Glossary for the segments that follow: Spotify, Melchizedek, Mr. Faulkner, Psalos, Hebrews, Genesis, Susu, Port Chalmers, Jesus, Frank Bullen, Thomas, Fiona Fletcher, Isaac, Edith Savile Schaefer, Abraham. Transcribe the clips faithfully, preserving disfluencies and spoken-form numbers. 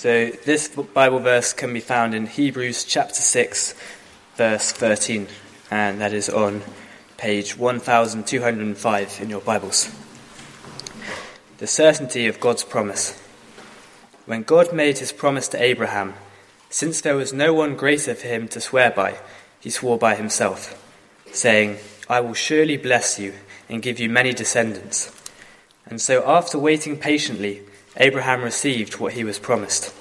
So this Bible verse can be found in Hebrews chapter six, verse thirteen, and that is on page one thousand two hundred five in your Bibles. The certainty of God's promise. When God made his promise to Abraham, since there was no one greater for him to swear by, he swore by himself, saying, I will surely bless you and give you many descendants. And so after waiting patiently, Abraham received what he was promised.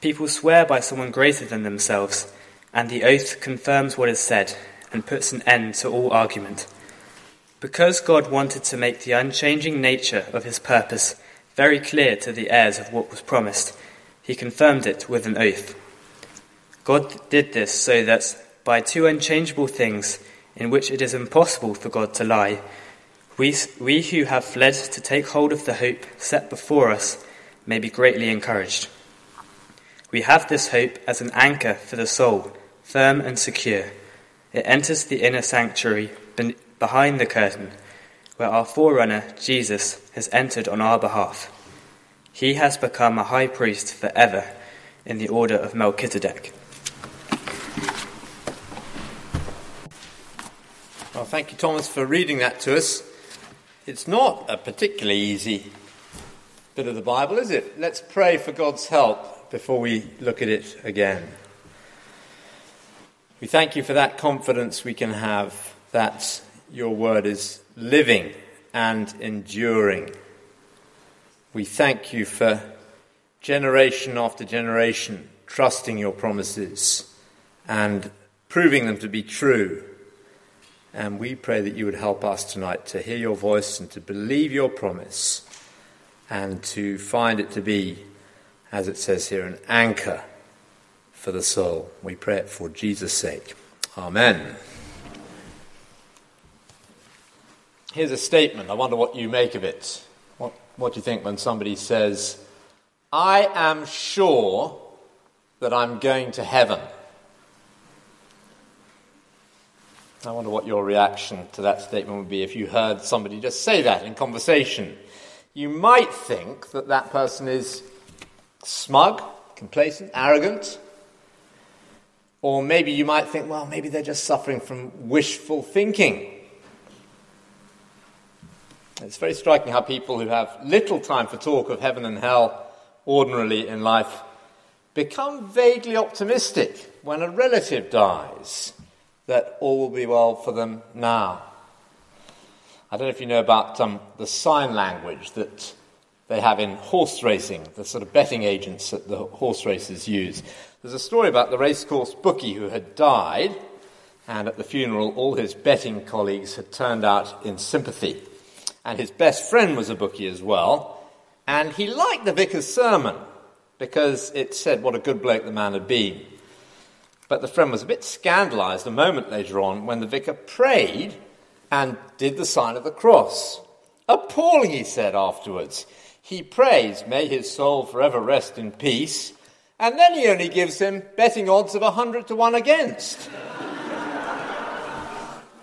People swear by someone greater than themselves, and the oath confirms what is said and puts an end to all argument. Because God wanted to make the unchanging nature of his purpose very clear to the heirs of what was promised, he confirmed it with an oath. God did this so that by two unchangeable things, in which it is impossible for God to lie, we, we who have fled to take hold of the hope set before us may be greatly encouraged. We have this hope as an anchor for the soul, firm and secure. It enters the inner sanctuary behind the curtain, where our forerunner, Jesus, has entered on our behalf. He has become a high priest forever in the order of Melchizedek. Well, thank you, Thomas, for reading that to us. It's not a particularly easy bit of the Bible, is it? Let's pray for God's help before we look at it again. We thank you for that confidence we can have that your word is living and enduring. We thank you for generation after generation trusting your promises and proving them to be true. And we pray that you would help us tonight to hear your voice and to believe your promise and to find it to be, as it says here, an anchor for the soul. We pray it for Jesus' sake. Amen. Here's a statement. I wonder what you make of it. What, what do you think when somebody says, I am sure that I'm going to heaven? I wonder what your reaction to that statement would be if you heard somebody just say that in conversation. You might think that that person is smug, complacent, arrogant. Or maybe you might think, well, maybe they're just suffering from wishful thinking. It's very striking how people who have little time for talk of heaven and hell ordinarily in life become vaguely optimistic when a relative dies that all will be well for them now. I don't know if you know about um, the sign language that they have in horse racing, the sort of betting agents that the horse racers use. There's a story about the racecourse bookie who had died, and at the funeral all his betting colleagues had turned out in sympathy. And his best friend was a bookie as well, and he liked the vicar's sermon because it said what a good bloke the man had been. But the friend was a bit scandalised a moment later on when the vicar prayed and did the sign of the cross. Appalling, he said afterwards. He prays, may his soul forever rest in peace. And then he only gives him betting odds of a hundred to one against.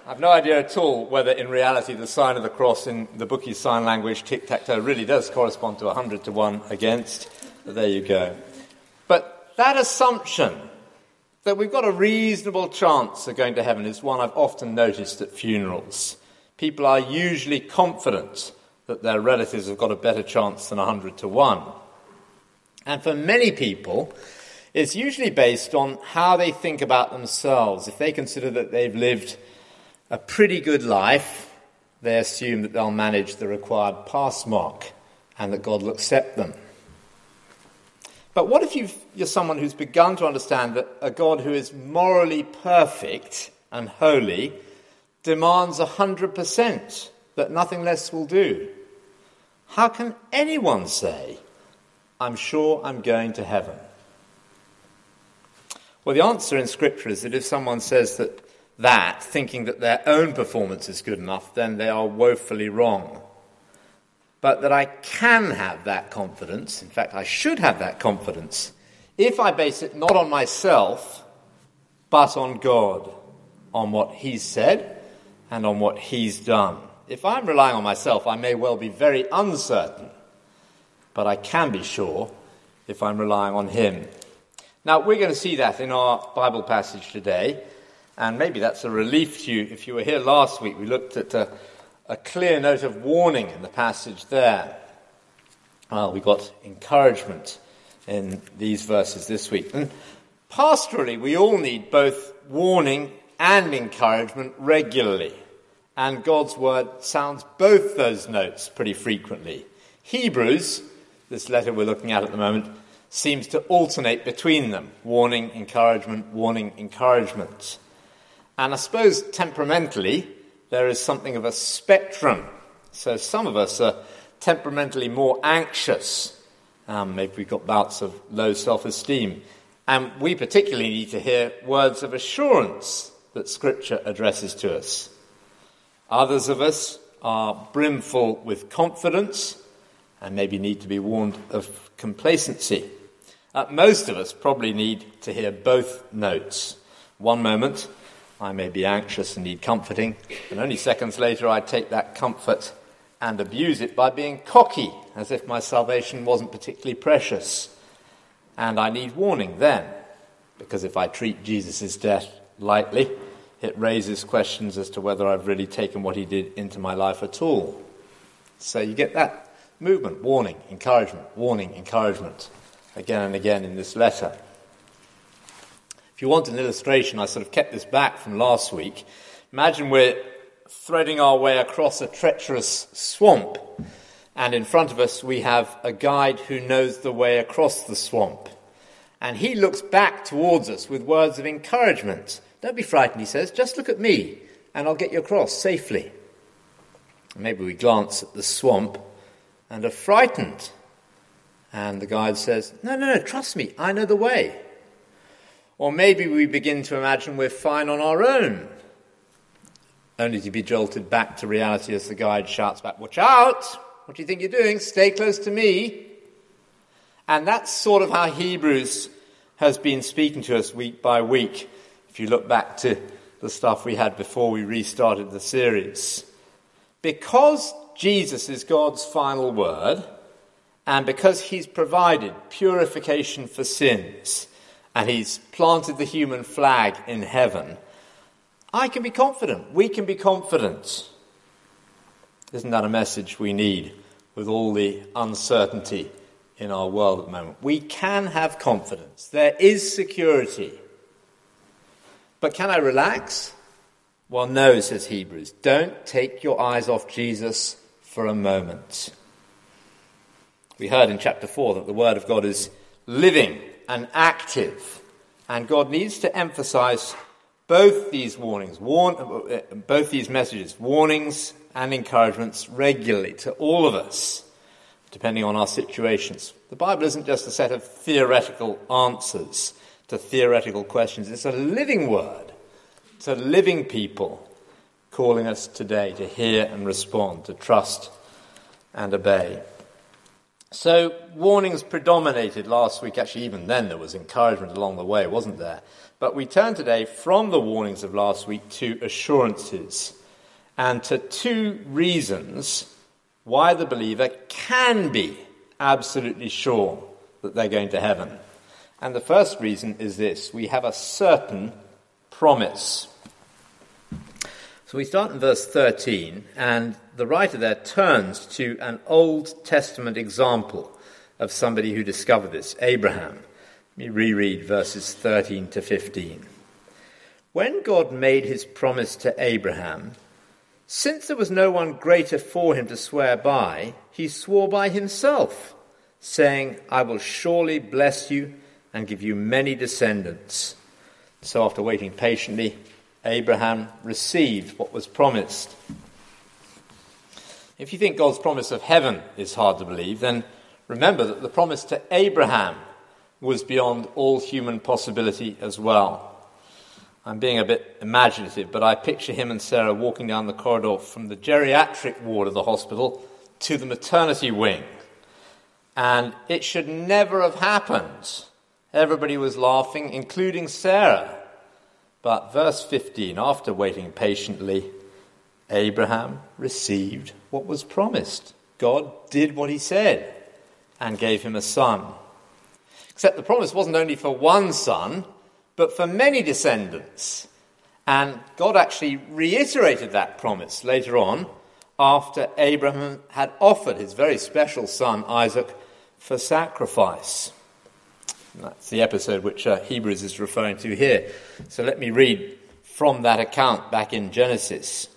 I've no idea at all whether in reality the sign of the cross in the bookie's sign language, tic-tac-toe, really does correspond to a hundred to one against. But there you go. But that assumption that we've got a reasonable chance of going to heaven is one I've often noticed at funerals. People are usually confident that their relatives have got a better chance than a hundred to one. And for many people, it's usually based on how they think about themselves. If they consider that they've lived a pretty good life, they assume that they'll manage the required pass mark and that God will accept them. But what if you've, you're someone who's begun to understand that a God who is morally perfect and holy demands one hundred percent that nothing less will do? How can anyone say, I'm sure I'm going to heaven? Well, the answer in Scripture is that if someone says that, that, thinking that their own performance is good enough, then they are woefully wrong. But that I can have that confidence, in fact, I should have that confidence, if I base it not on myself, but on God, on what he's said and on what he's done. If I'm relying on myself, I may well be very uncertain. But I can be sure if I'm relying on him. Now, we're going to see that in our Bible passage today, and maybe that's a relief to you. If you were here last week, we looked at a, a clear note of warning in the passage there. Well, we got encouragement in these verses this week. And pastorally, we all need both warning and encouragement regularly, and God's word sounds both those notes pretty frequently. Hebrews, this letter we're looking at at the moment, seems to alternate between them, warning, encouragement, warning, encouragement. And I suppose temperamentally, there is something of a spectrum. So some of us are temperamentally more anxious. Um, maybe we've got bouts of low self-esteem. And we particularly need to hear words of assurance that Scripture addresses to us. Others of us are brimful with confidence and maybe need to be warned of complacency. Uh, most of us probably need to hear both notes. One moment, I may be anxious and need comforting, and only seconds later I take that comfort and abuse it by being cocky, as if my salvation wasn't particularly precious. And I need warning then, because if I treat Jesus' death lightly, it raises questions as to whether I've really taken what he did into my life at all. So you get that movement, warning, encouragement, warning, encouragement, again and again in this letter. If you want an illustration, I sort of kept this back from last week. Imagine we're threading our way across a treacherous swamp, and in front of us we have a guide who knows the way across the swamp. And he looks back towards us with words of encouragement. Don't be frightened, he says, just look at me and I'll get you across safely. Maybe we glance at the swamp and are frightened. And the guide says, no, no, no, trust me, I know the way. Or maybe we begin to imagine we're fine on our own, only to be jolted back to reality as the guide shouts back, watch out, what do you think you're doing? Stay close to me. And that's sort of how Hebrews has been speaking to us week by week. If you look back to the stuff we had before we restarted the series. Because Jesus is God's final word, and because he's provided purification for sins, and he's planted the human flag in heaven, I can be confident, we can be confident. Isn't that a message we need with all the uncertainty in our world at the moment? We can have confidence. There is security. But can I relax? Well, no, says Hebrews. Don't take your eyes off Jesus for a moment. We heard in chapter four that the word of God is living and active. And God needs to emphasize both these warnings, warn, both these messages, warnings and encouragements regularly to all of us, depending on our situations. The Bible isn't just a set of theoretical answers to theoretical questions. It's a living word to living people, calling us today to hear and respond, to trust and obey. So warnings predominated last week. Actually, even then there was encouragement along the way, wasn't there? But we turn today from the warnings of last week to assurances, and to two reasons why the believer can be absolutely sure that they're going to heaven. And the first reason is this: we have a certain promise. So we start in verse thirteen, and the writer there turns to an Old Testament example of somebody who discovered this, Abraham. Let me reread verses thirteen to fifteen. When God made his promise to Abraham, since there was no one greater for him to swear by, he swore by himself, saying, I will surely bless you and give you many descendants. So after waiting patiently, Abraham received what was promised. If you think God's promise of heaven is hard to believe, then remember that the promise to Abraham was beyond all human possibility as well. I'm being a bit imaginative, but I picture him and Sarah walking down the corridor from the geriatric ward of the hospital to the maternity wing. And it should never have happened. Everybody was laughing, including Sarah. But verse fifteen, after waiting patiently, Abraham received what was promised. God did what he said and gave him a son. Except the promise wasn't only for one son, but for many descendants. And God actually reiterated that promise later on, after Abraham had offered his very special son, Isaac, for sacrifice. And that's the episode which uh, Hebrews is referring to here. So let me read from that account back in Genesis.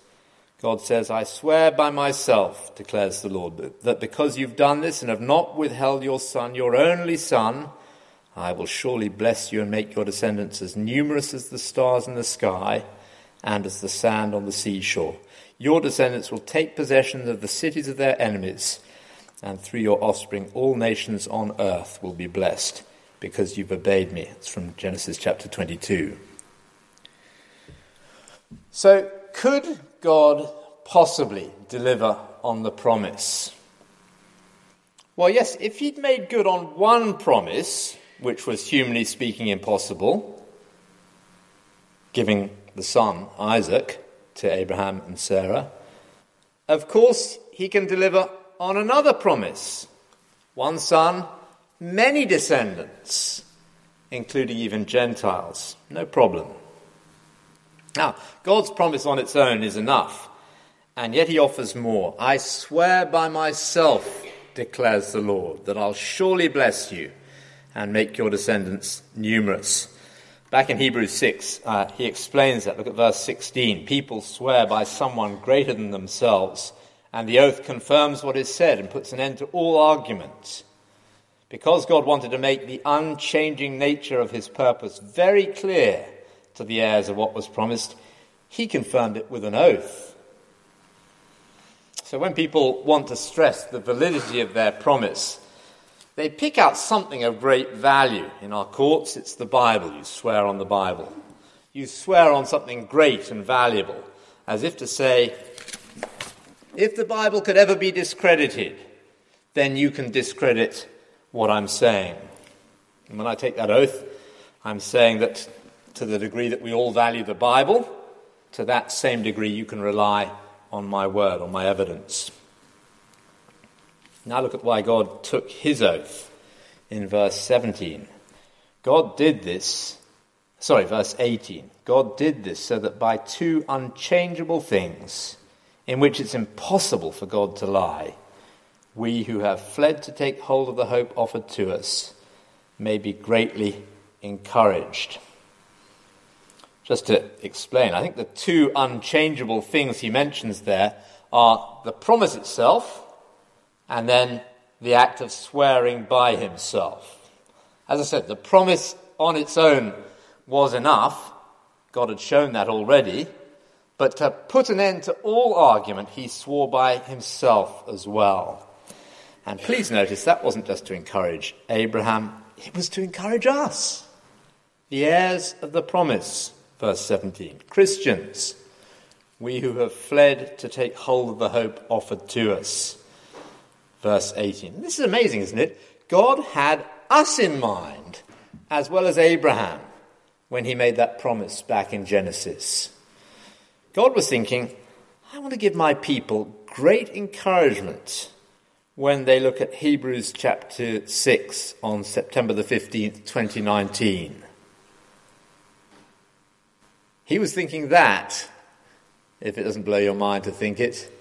God says, "I swear by myself, declares the Lord, that because you've done this and have not withheld your son, your only son, I will surely bless you and make your descendants as numerous as the stars in the sky and as the sand on the seashore. Your descendants will take possession of the cities of their enemies, and through your offspring all nations on earth will be blessed, because you've obeyed me." It's from Genesis chapter twenty-two. So could God possibly deliver on the promise? Well, yes, if he'd made good on one promise, which was humanly speaking impossible, giving the son Isaac to Abraham and Sarah, of course he can deliver on another promise. One son, many descendants, including even Gentiles. No problem. Now, God's promise on its own is enough, and yet he offers more. "I swear by myself, declares the Lord, that I'll surely bless you and make your descendants numerous." Back in Hebrews six, uh, he explains that. Look at verse sixteen. "People swear by someone greater than themselves, and the oath confirms what is said and puts an end to all argument." Because God wanted to make the unchanging nature of his purpose very clear to the heirs of what was promised, he confirmed it with an oath. So when people want to stress the validity of their promise, they pick out something of great value. In our courts, it's the Bible. You swear on the Bible. You swear on something great and valuable, as if to say, if the Bible could ever be discredited, then you can discredit what I'm saying. And when I take that oath, I'm saying that to the degree that we all value the Bible, to that same degree you can rely on my word, on my evidence. Now look at why God took his oath in verse seventeen. God did this, sorry, verse eighteen. God did this so that by two unchangeable things, in which it's impossible for God to lie, we who have fled to take hold of the hope offered to us may be greatly encouraged. Just to explain, I think the two unchangeable things he mentions there are the promise itself, and then the act of swearing by himself. As I said, the promise on its own was enough. God had shown that already. But to put an end to all argument, he swore by himself as well. And please notice, that wasn't just to encourage Abraham. It was to encourage us, the heirs of the promise, verse seventeen. Christians, we who have fled to take hold of the hope offered to us. Verse eighteen. This is amazing, isn't it? God had us in mind, as well as Abraham, when he made that promise back in Genesis. God was thinking, I want to give my people great encouragement when they look at Hebrews chapter six on September the fifteenth, twenty nineteen. He was thinking that, if it doesn't blow your mind to think it,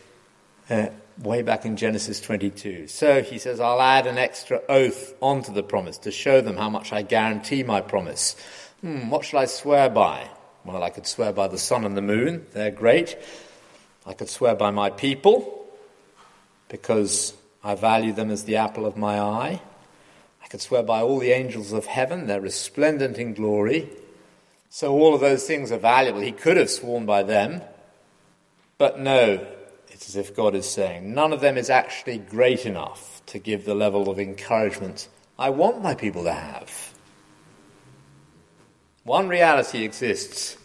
uh, way back in Genesis twenty-two. So he says, I'll add an extra oath onto the promise to show them how much I guarantee my promise. Hmm, what shall I swear by? Well, I could swear by the sun and the moon. They're great. I could swear by my people because I value them as the apple of my eye. I could swear by all the angels of heaven. They're resplendent in glory. So all of those things are valuable. He could have sworn by them. But no, it's as if God is saying, none of them is actually great enough to give the level of encouragement I want my people to have. One reality exists,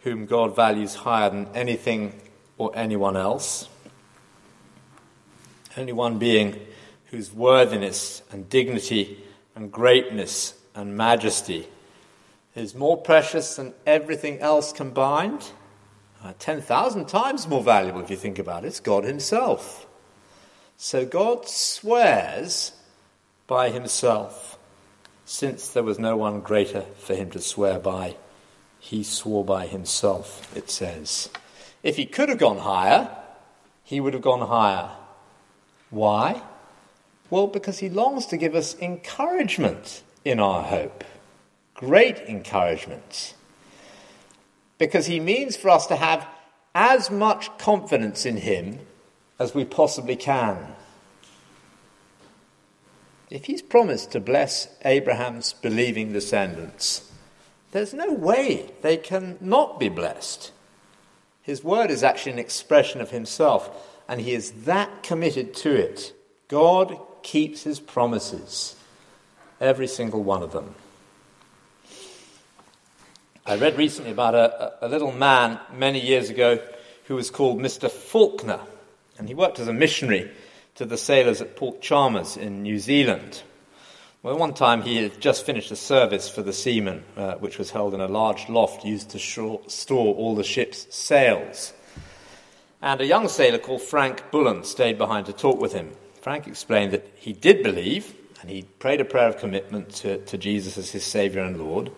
whom God values higher than anything or anyone else. Only one being whose worthiness and dignity and greatness and majesty is more precious than everything else combined. Uh, ten thousand times more valuable if you think about it. It's God himself. So God swears by himself, Since there was no one greater for him to swear by, he swore by himself, it says. If he could have gone higher, he would have gone higher. Why? Well, because he longs to give us encouragement in our hope. Great encouragement. Because he means for us to have as much confidence in him as we possibly can. If he's promised to bless Abraham's believing descendants, there's no way they can not be blessed. His word is actually an expression of himself, and he is that committed to it. God keeps his promises, every single one of them. I read recently about a, a little man many years ago who was called Mister Faulkner, and he worked as a missionary to the sailors at Port Chalmers in New Zealand. Well, one time he had just finished a service for the seamen, uh, which was held in a large loft used to shore, store all the ship's sails. And a young sailor called Frank Bullen stayed behind to talk with him. Frank explained that he did believe, and he prayed a prayer of commitment to, to Jesus as his Saviour and Lord,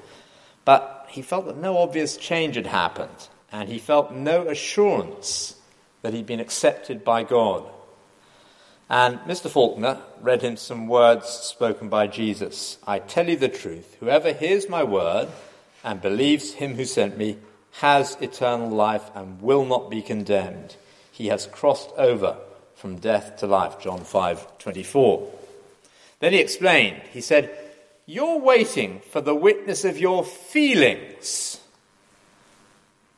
but he felt that no obvious change had happened, and he felt no assurance that he'd been accepted by God. And Mister Faulkner read him some words spoken by Jesus. "I tell you the truth, whoever hears my word and believes him who sent me has eternal life and will not be condemned. He has crossed over from death to life," John five twenty-four. Then he explained, he said, "You're waiting for the witness of your feelings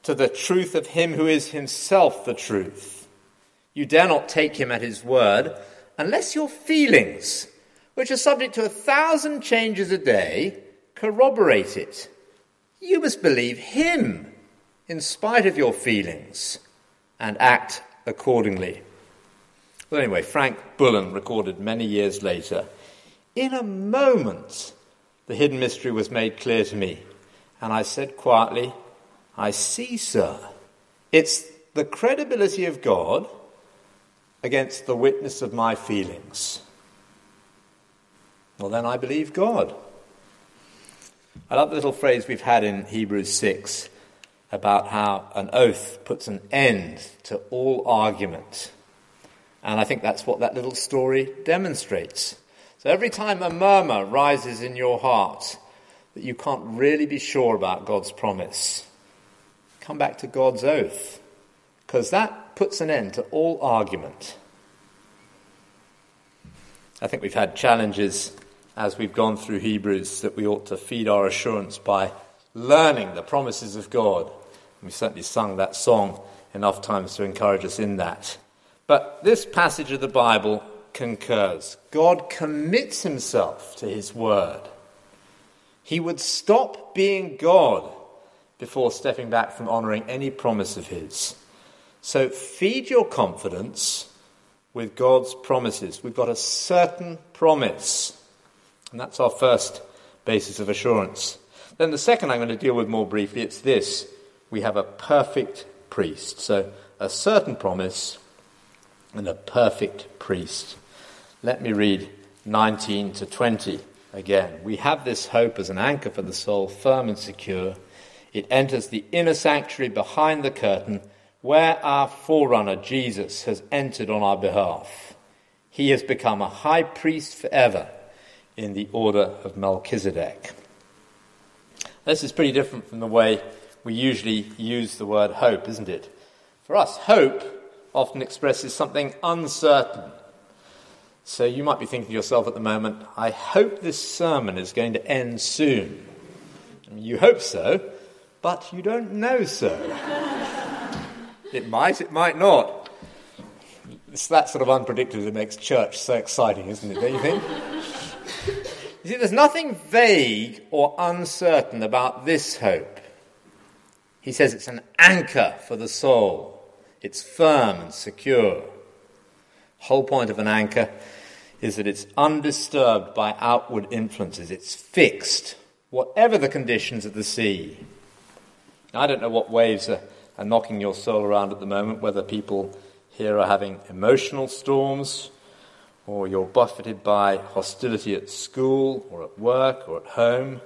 to the truth of him who is himself the truth. You dare not take him at his word unless your feelings, which are subject to a thousand changes a day, corroborate it. You must believe him in spite of your feelings and act accordingly." Well, anyway, Frank Bullen recorded many years later, "In a moment, the hidden mystery was made clear to me, and I said quietly, 'I see, sir. It's the credibility of God against the witness of my feelings.' Well, then I believe God." I love the little phrase we've had in Hebrews six about how an oath puts an end to all argument. And I think that's what that little story demonstrates. So every time a murmur rises in your heart that you can't really be sure about God's promise, come back to God's oath, because that puts an end to all argument. I think we've had challenges as we've gone through Hebrews that we ought to feed our assurance by learning the promises of God. We've certainly sung that song enough times to encourage us in that. But this passage of the Bible concurs. God commits himself to his word. He would stop being God before stepping back from honouring any promise of his. So feed your confidence with God's promises. We've got a certain promise. And that's our first basis of assurance. Then the second I'm going to deal with more briefly, it's this. We have a perfect priest. So a certain promise and a perfect priest. Let me read nineteen to twenty again. "We have this hope as an anchor for the soul, firm and secure. It enters the inner sanctuary behind the curtain, where our forerunner, Jesus, has entered on our behalf. He has become a high priest forever in the order of Melchizedek." This is pretty different from the way we usually use the word hope, isn't it? For us, hope often expresses something uncertain. So you might be thinking to yourself at the moment, "I hope this sermon is going to end soon." You hope so, but you don't know so. It might, it might not. It's that sort of unpredictability that makes church so exciting, isn't it, don't you think? You see, there's nothing vague or uncertain about this hope. He says it's an anchor for the soul. It's firm and secure. The whole point of an anchor is that it's undisturbed by outward influences. It's fixed, whatever the conditions of the sea. Now, I don't know what waves are... and knocking your soul around at the moment, whether people here are having emotional storms or you're buffeted by hostility at school or at work or at home,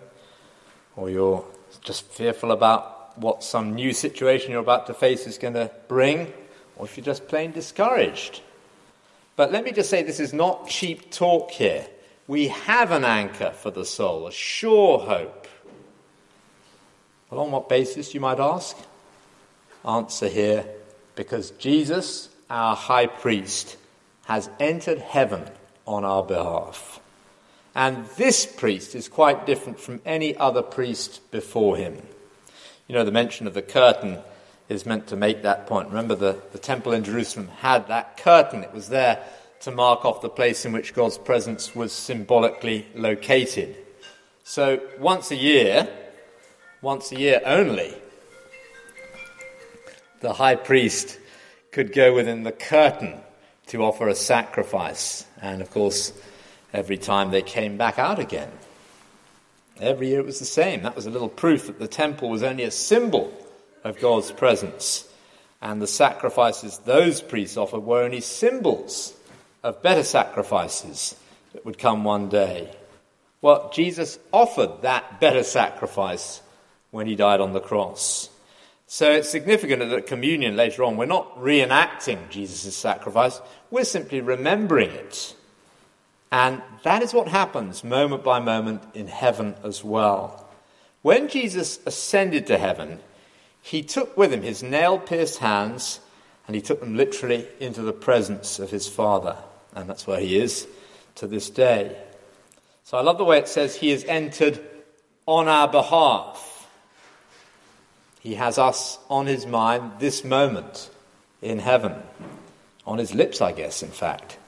or you're just fearful about what some new situation you're about to face is going to bring, or if you're just plain discouraged. But let me just say, this is not cheap talk here. We have an anchor for the soul, a sure hope. Well, on what basis, you might ask? Answer here, because Jesus, our high priest, has entered heaven on our behalf. And this priest is quite different from any other priest before him. You know, the mention of the curtain is meant to make that point. Remember, the, the temple in Jerusalem had that curtain. It was there to mark off the place in which God's presence was symbolically located. So once a year, once a year only, the high priest could go within the curtain to offer a sacrifice. And of course, every time they came back out again. Every year it was the same. That was a little proof that the temple was only a symbol of God's presence. And the sacrifices those priests offered were only symbols of better sacrifices that would come one day. Well, Jesus offered that better sacrifice when he died on the cross. So it's significant that at communion later on, we're not reenacting Jesus' sacrifice, we're simply remembering it. And that is what happens moment by moment in heaven as well. When Jesus ascended to heaven, he took with him his nail-pierced hands, and he took them literally into the presence of his Father. And that's where he is to this day. So I love the way it says he has entered on our behalf. He has us on his mind this moment in heaven. On his lips, I guess, in fact.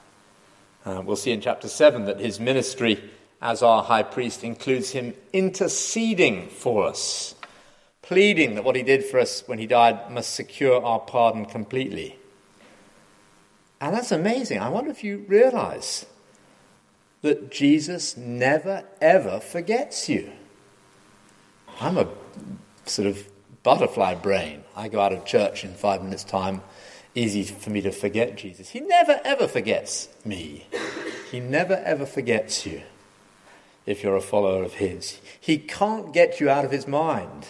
Uh, we'll see in chapter seven that his ministry as our high priest includes him interceding for us, pleading that what he did for us when he died must secure our pardon completely. And that's amazing. I wonder if you realize that Jesus never, ever forgets you. I'm a sort of butterfly brain. I go out of church in five minutes' time. Easy for me to forget Jesus. He never, ever forgets me. He never, ever forgets you if you're a follower of his. He can't get you out of his mind.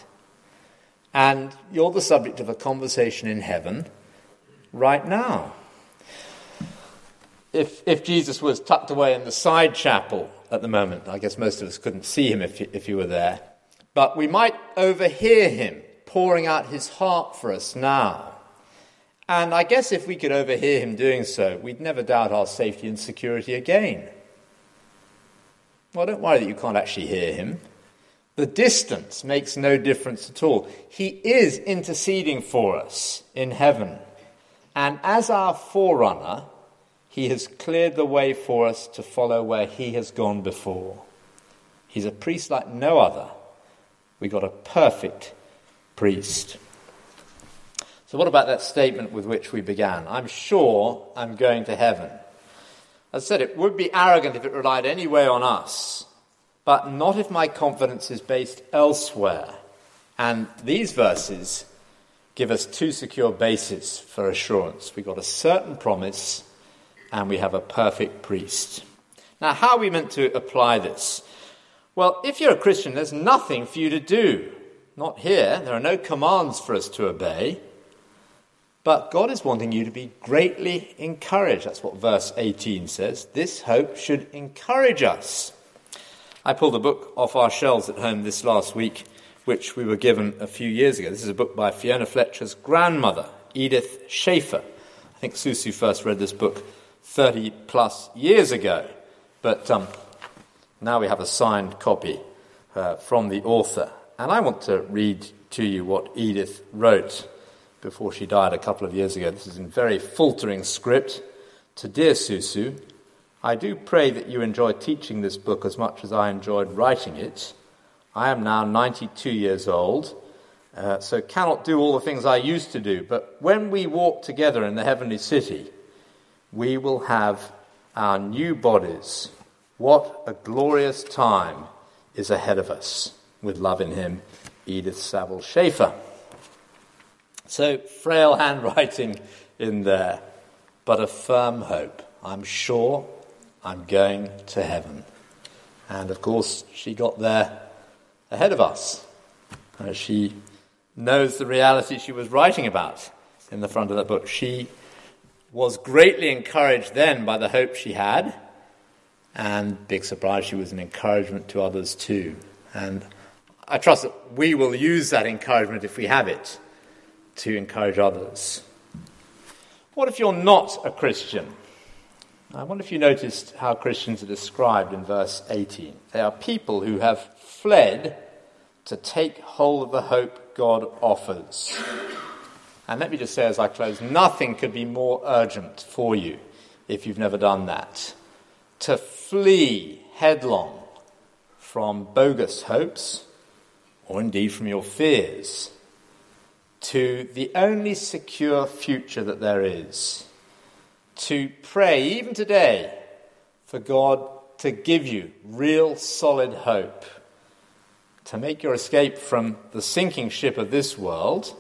And you're the subject of a conversation in heaven right now. If if Jesus was tucked away in the side chapel at the moment, I guess most of us couldn't see him if you, if you were there, but we might overhear him pouring out his heart for us now. And I guess if we could overhear him doing so, we'd never doubt our safety and security again. Well, don't worry that you can't actually hear him. The distance makes no difference at all. He is interceding for us in heaven. And as our forerunner, he has cleared the way for us to follow where he has gone before. He's a priest like no other. We got a perfect priest. So what about that statement with which we began? I'm sure I'm going to heaven. As I said, it would be arrogant if it relied any way on us, but not if my confidence is based elsewhere. And these verses give us two secure bases for assurance. We've got a certain promise, and we have a perfect priest. Now, how are we meant to apply this? Well, if you're a Christian, there's nothing for you to do. Not here. There are no commands for us to obey. But God is wanting you to be greatly encouraged. That's what verse eighteen says. This hope should encourage us. I pulled a book off our shelves at home this last week, which we were given a few years ago. This is a book by Fiona Fletcher's grandmother, Edith Schaefer. I think Susu first read this book thirty plus years ago. But um, now we have a signed copy uh, from the author. And I want to read to you what Edith wrote before she died a couple of years ago. This is in very faltering script. To dear Susu, I do pray that you enjoy teaching this book as much as I enjoyed writing it. I am now ninety-two years old, uh, so cannot do all the things I used to do. But when we walk together in the heavenly city, we will have our new bodies. What a glorious time is ahead of us. With love in him, Edith Savile Schaefer. So, frail handwriting in there, but a firm hope. I'm sure I'm going to heaven. And of course, she got there ahead of us. Uh, she knows the reality she was writing about in the front of that book. She was greatly encouraged then by the hope she had, and big surprise, she was an encouragement to others too. And I trust that we will use that encouragement, if we have it, to encourage others. What if you're not a Christian? I wonder if you noticed how Christians are described in verse eighteen. They are people who have fled to take hold of the hope God offers. And let me just say as I close, nothing could be more urgent for you if you've never done that. To flee headlong from bogus hopes, or indeed from your fears, to the only secure future that there is. To pray, even today, for God to give you real solid hope. To make your escape from the sinking ship of this world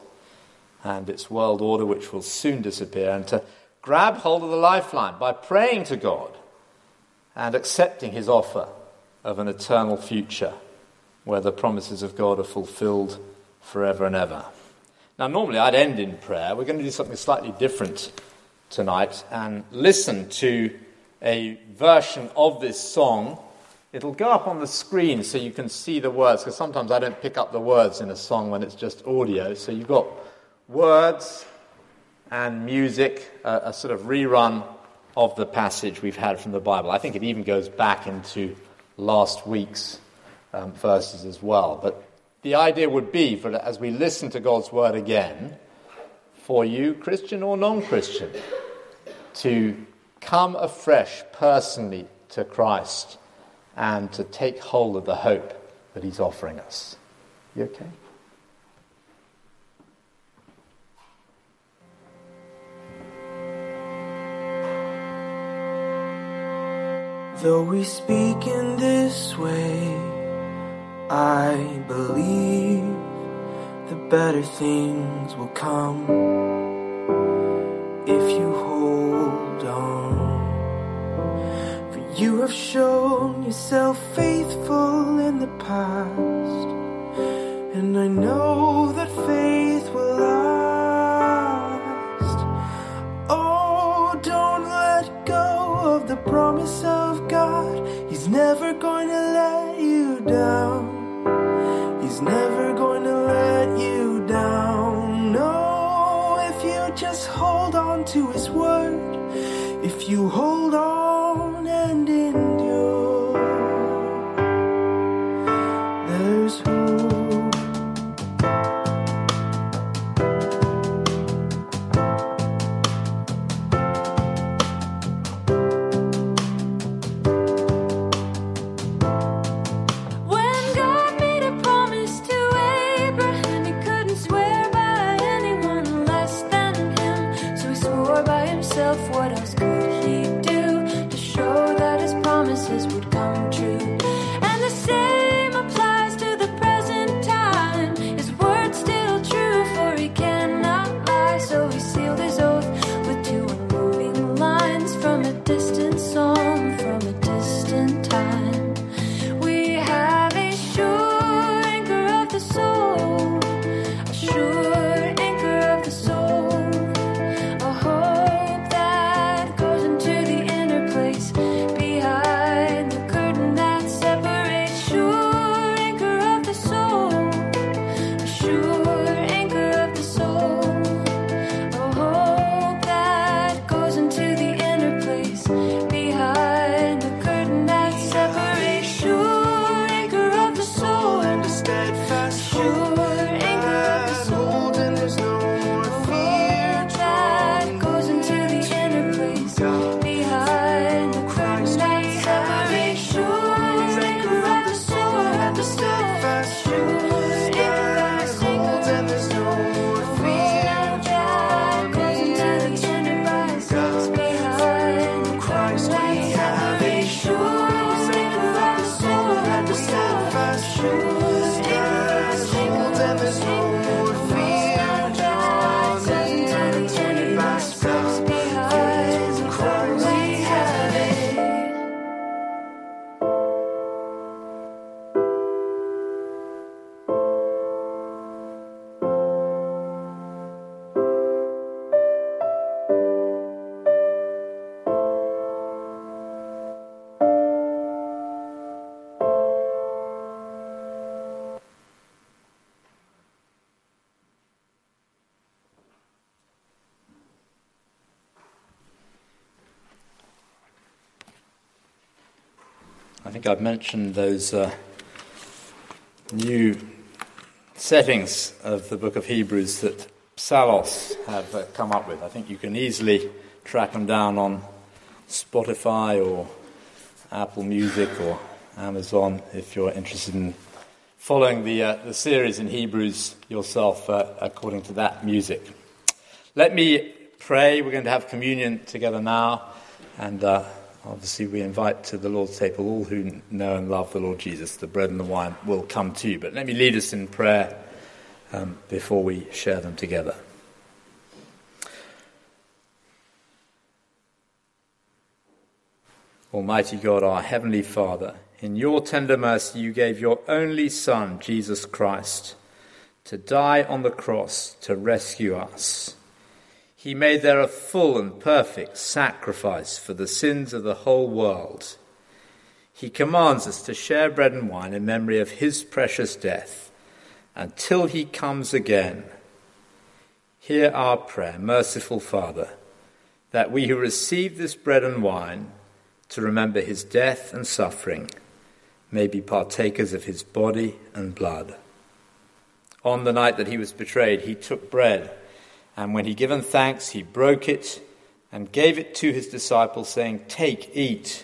and its world order, which will soon disappear, and to grab hold of the lifeline by praying to God and accepting his offer of an eternal future where the promises of God are fulfilled forever and ever. Now, normally I'd end in prayer. We're going to do something slightly different tonight and listen to a version of this song. It'll go up on the screen so you can see the words, because sometimes I don't pick up the words in a song when it's just audio. So you've got words and music, uh, a sort of rerun of the passage we've had from the Bible. I think it even goes back into last week's um, verses as well. But the idea would be, for as we listen to God's word again, for you, Christian or non-Christian, to come afresh personally to Christ and to take hold of the hope that he's offering us. You okay? Though we speak in this way, I believe the better things will come if you hold on. For you have shown yourself faithful in the past, and I know that faith will last. Oh, don't let go of the promise of He's never going to let you down. He's never going to let you down. No, if you just hold on to his word, if you hold on and endure, there's hope. think I've mentioned those uh, new settings of the book of Hebrews that Psalos have uh, come up with. I think you can easily track them down on Spotify or Apple Music or Amazon if you're interested in following the uh, the series in Hebrews yourself uh, according to that music. Let me pray. We're going to have communion together now, and uh, obviously we invite to the Lord's table all who know and love the Lord Jesus. The bread and the wine will come to you, but let me lead us in prayer um, before we share them together. Almighty God, our Heavenly Father, in your tender mercy, you gave your only Son, Jesus Christ, to die on the cross to rescue us. He made there a full and perfect sacrifice for the sins of the whole world. He commands us to share bread and wine in memory of his precious death until he comes again. Hear our prayer, merciful Father, that we who receive this bread and wine to remember his death and suffering may be partakers of his body and blood. On the night that he was betrayed, he took bread, and when he had given thanks, he broke it and gave it to his disciples, saying, "Take, eat.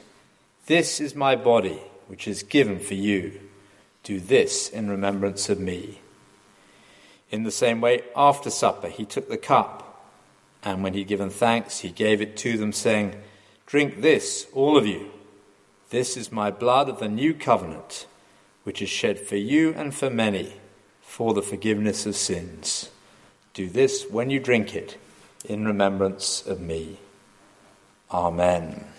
This is my body, which is given for you. Do this in remembrance of me." In the same way, after supper, he took the cup, and when he had given thanks, he gave it to them, saying, "Drink this, all of you. This is my blood of the new covenant, which is shed for you and for many, for the forgiveness of sins. Do this when you drink it in remembrance of me." Amen.